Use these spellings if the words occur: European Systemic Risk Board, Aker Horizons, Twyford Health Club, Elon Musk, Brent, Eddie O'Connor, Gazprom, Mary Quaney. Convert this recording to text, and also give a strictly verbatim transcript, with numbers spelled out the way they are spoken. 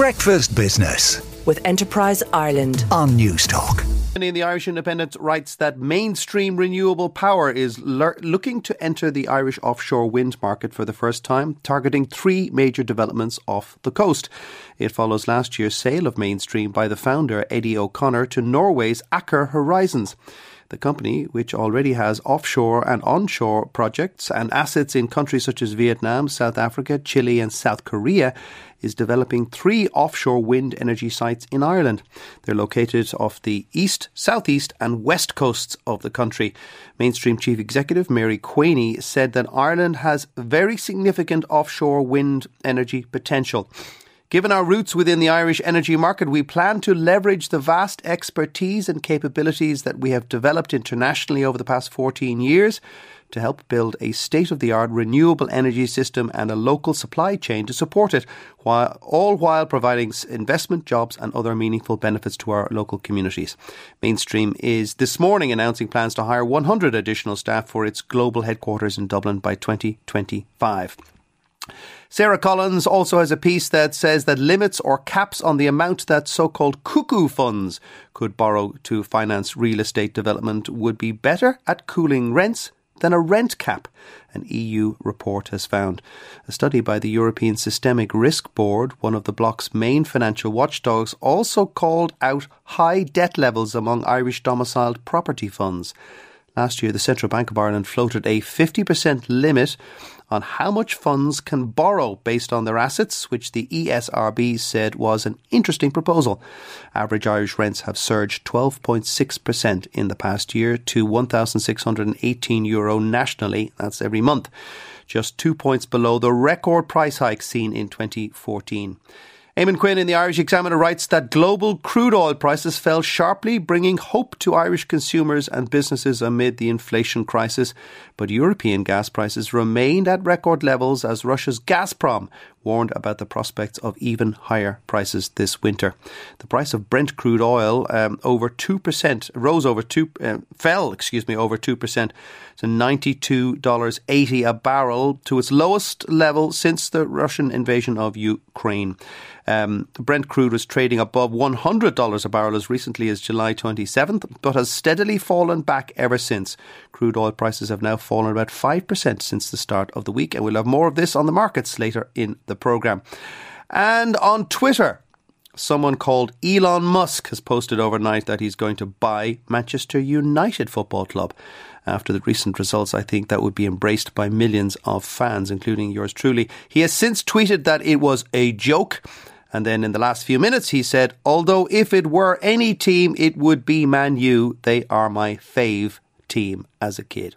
Breakfast Business with Enterprise Ireland on News Talk. The Irish Independent writes that mainstream renewable power is le- looking to enter the Irish offshore wind market for the first time, targeting three major developments off the coast. It follows last year's sale of mainstream by the founder, Eddie O'Connor, to Norway's Aker Horizons. The company, which already has offshore and onshore projects and assets in countries such as Vietnam, South Africa, Chile and South Korea, is developing three offshore wind energy sites in Ireland. They're located off the east, southeast and west coasts of the country. Mainstream Chief Executive Mary Quaney said that Ireland has very significant offshore wind energy potential. Given our roots within the Irish energy market, we plan to leverage the vast expertise and capabilities that we have developed internationally over the past fourteen years to help build a state-of-the-art renewable energy system and a local supply chain to support it, while, all while providing investment, jobs and other meaningful benefits to our local communities. Mainstream is this morning announcing plans to hire one hundred additional staff for its global headquarters in Dublin by twenty twenty-five. Sarah Collins also has a piece that says that limits or caps on the amount that so-called cuckoo funds could borrow to finance real estate development would be better at cooling rents than a rent cap, an E U report has found. A study by the European Systemic Risk Board, one of the bloc's main financial watchdogs, also called out high debt levels among Irish domiciled property funds. Last year, the Central Bank of Ireland floated a fifty percent limit on how much funds can borrow based on their assets, which the E S R B said was an interesting proposal. Average Irish rents have surged twelve point six percent in the past year to one thousand six hundred eighteen euro nationally. That's every month. Just two points below the record price hike seen in twenty fourteen. Eamon Quinn in the Irish Examiner writes that global crude oil prices fell sharply, bringing hope to Irish consumers and businesses amid the inflation crisis. But European gas prices remained at record levels as Russia's Gazprom warned about the prospects of even higher prices this winter. The price of Brent crude oil um, over two percent rose over two uh, fell, excuse me, over two percent to ninety-two dollars eighty a barrel, to its lowest level since the Russian invasion of Ukraine. Um, Brent crude was trading above one hundred dollars a barrel as recently as July twenty-seventh, but has steadily fallen back ever since. Crude oil prices have now fallen about five percent since the start of the week, and we'll have more of this on the markets later in the programme. And on Twitter, someone called Elon Musk has posted overnight that he's going to buy Manchester United Football Club. After the recent results, I think that would be embraced by millions of fans, including yours truly. He has since tweeted that it was a joke. And then in the last few minutes, he said, although if it were any team, it would be Man U. They are my fave team as a kid.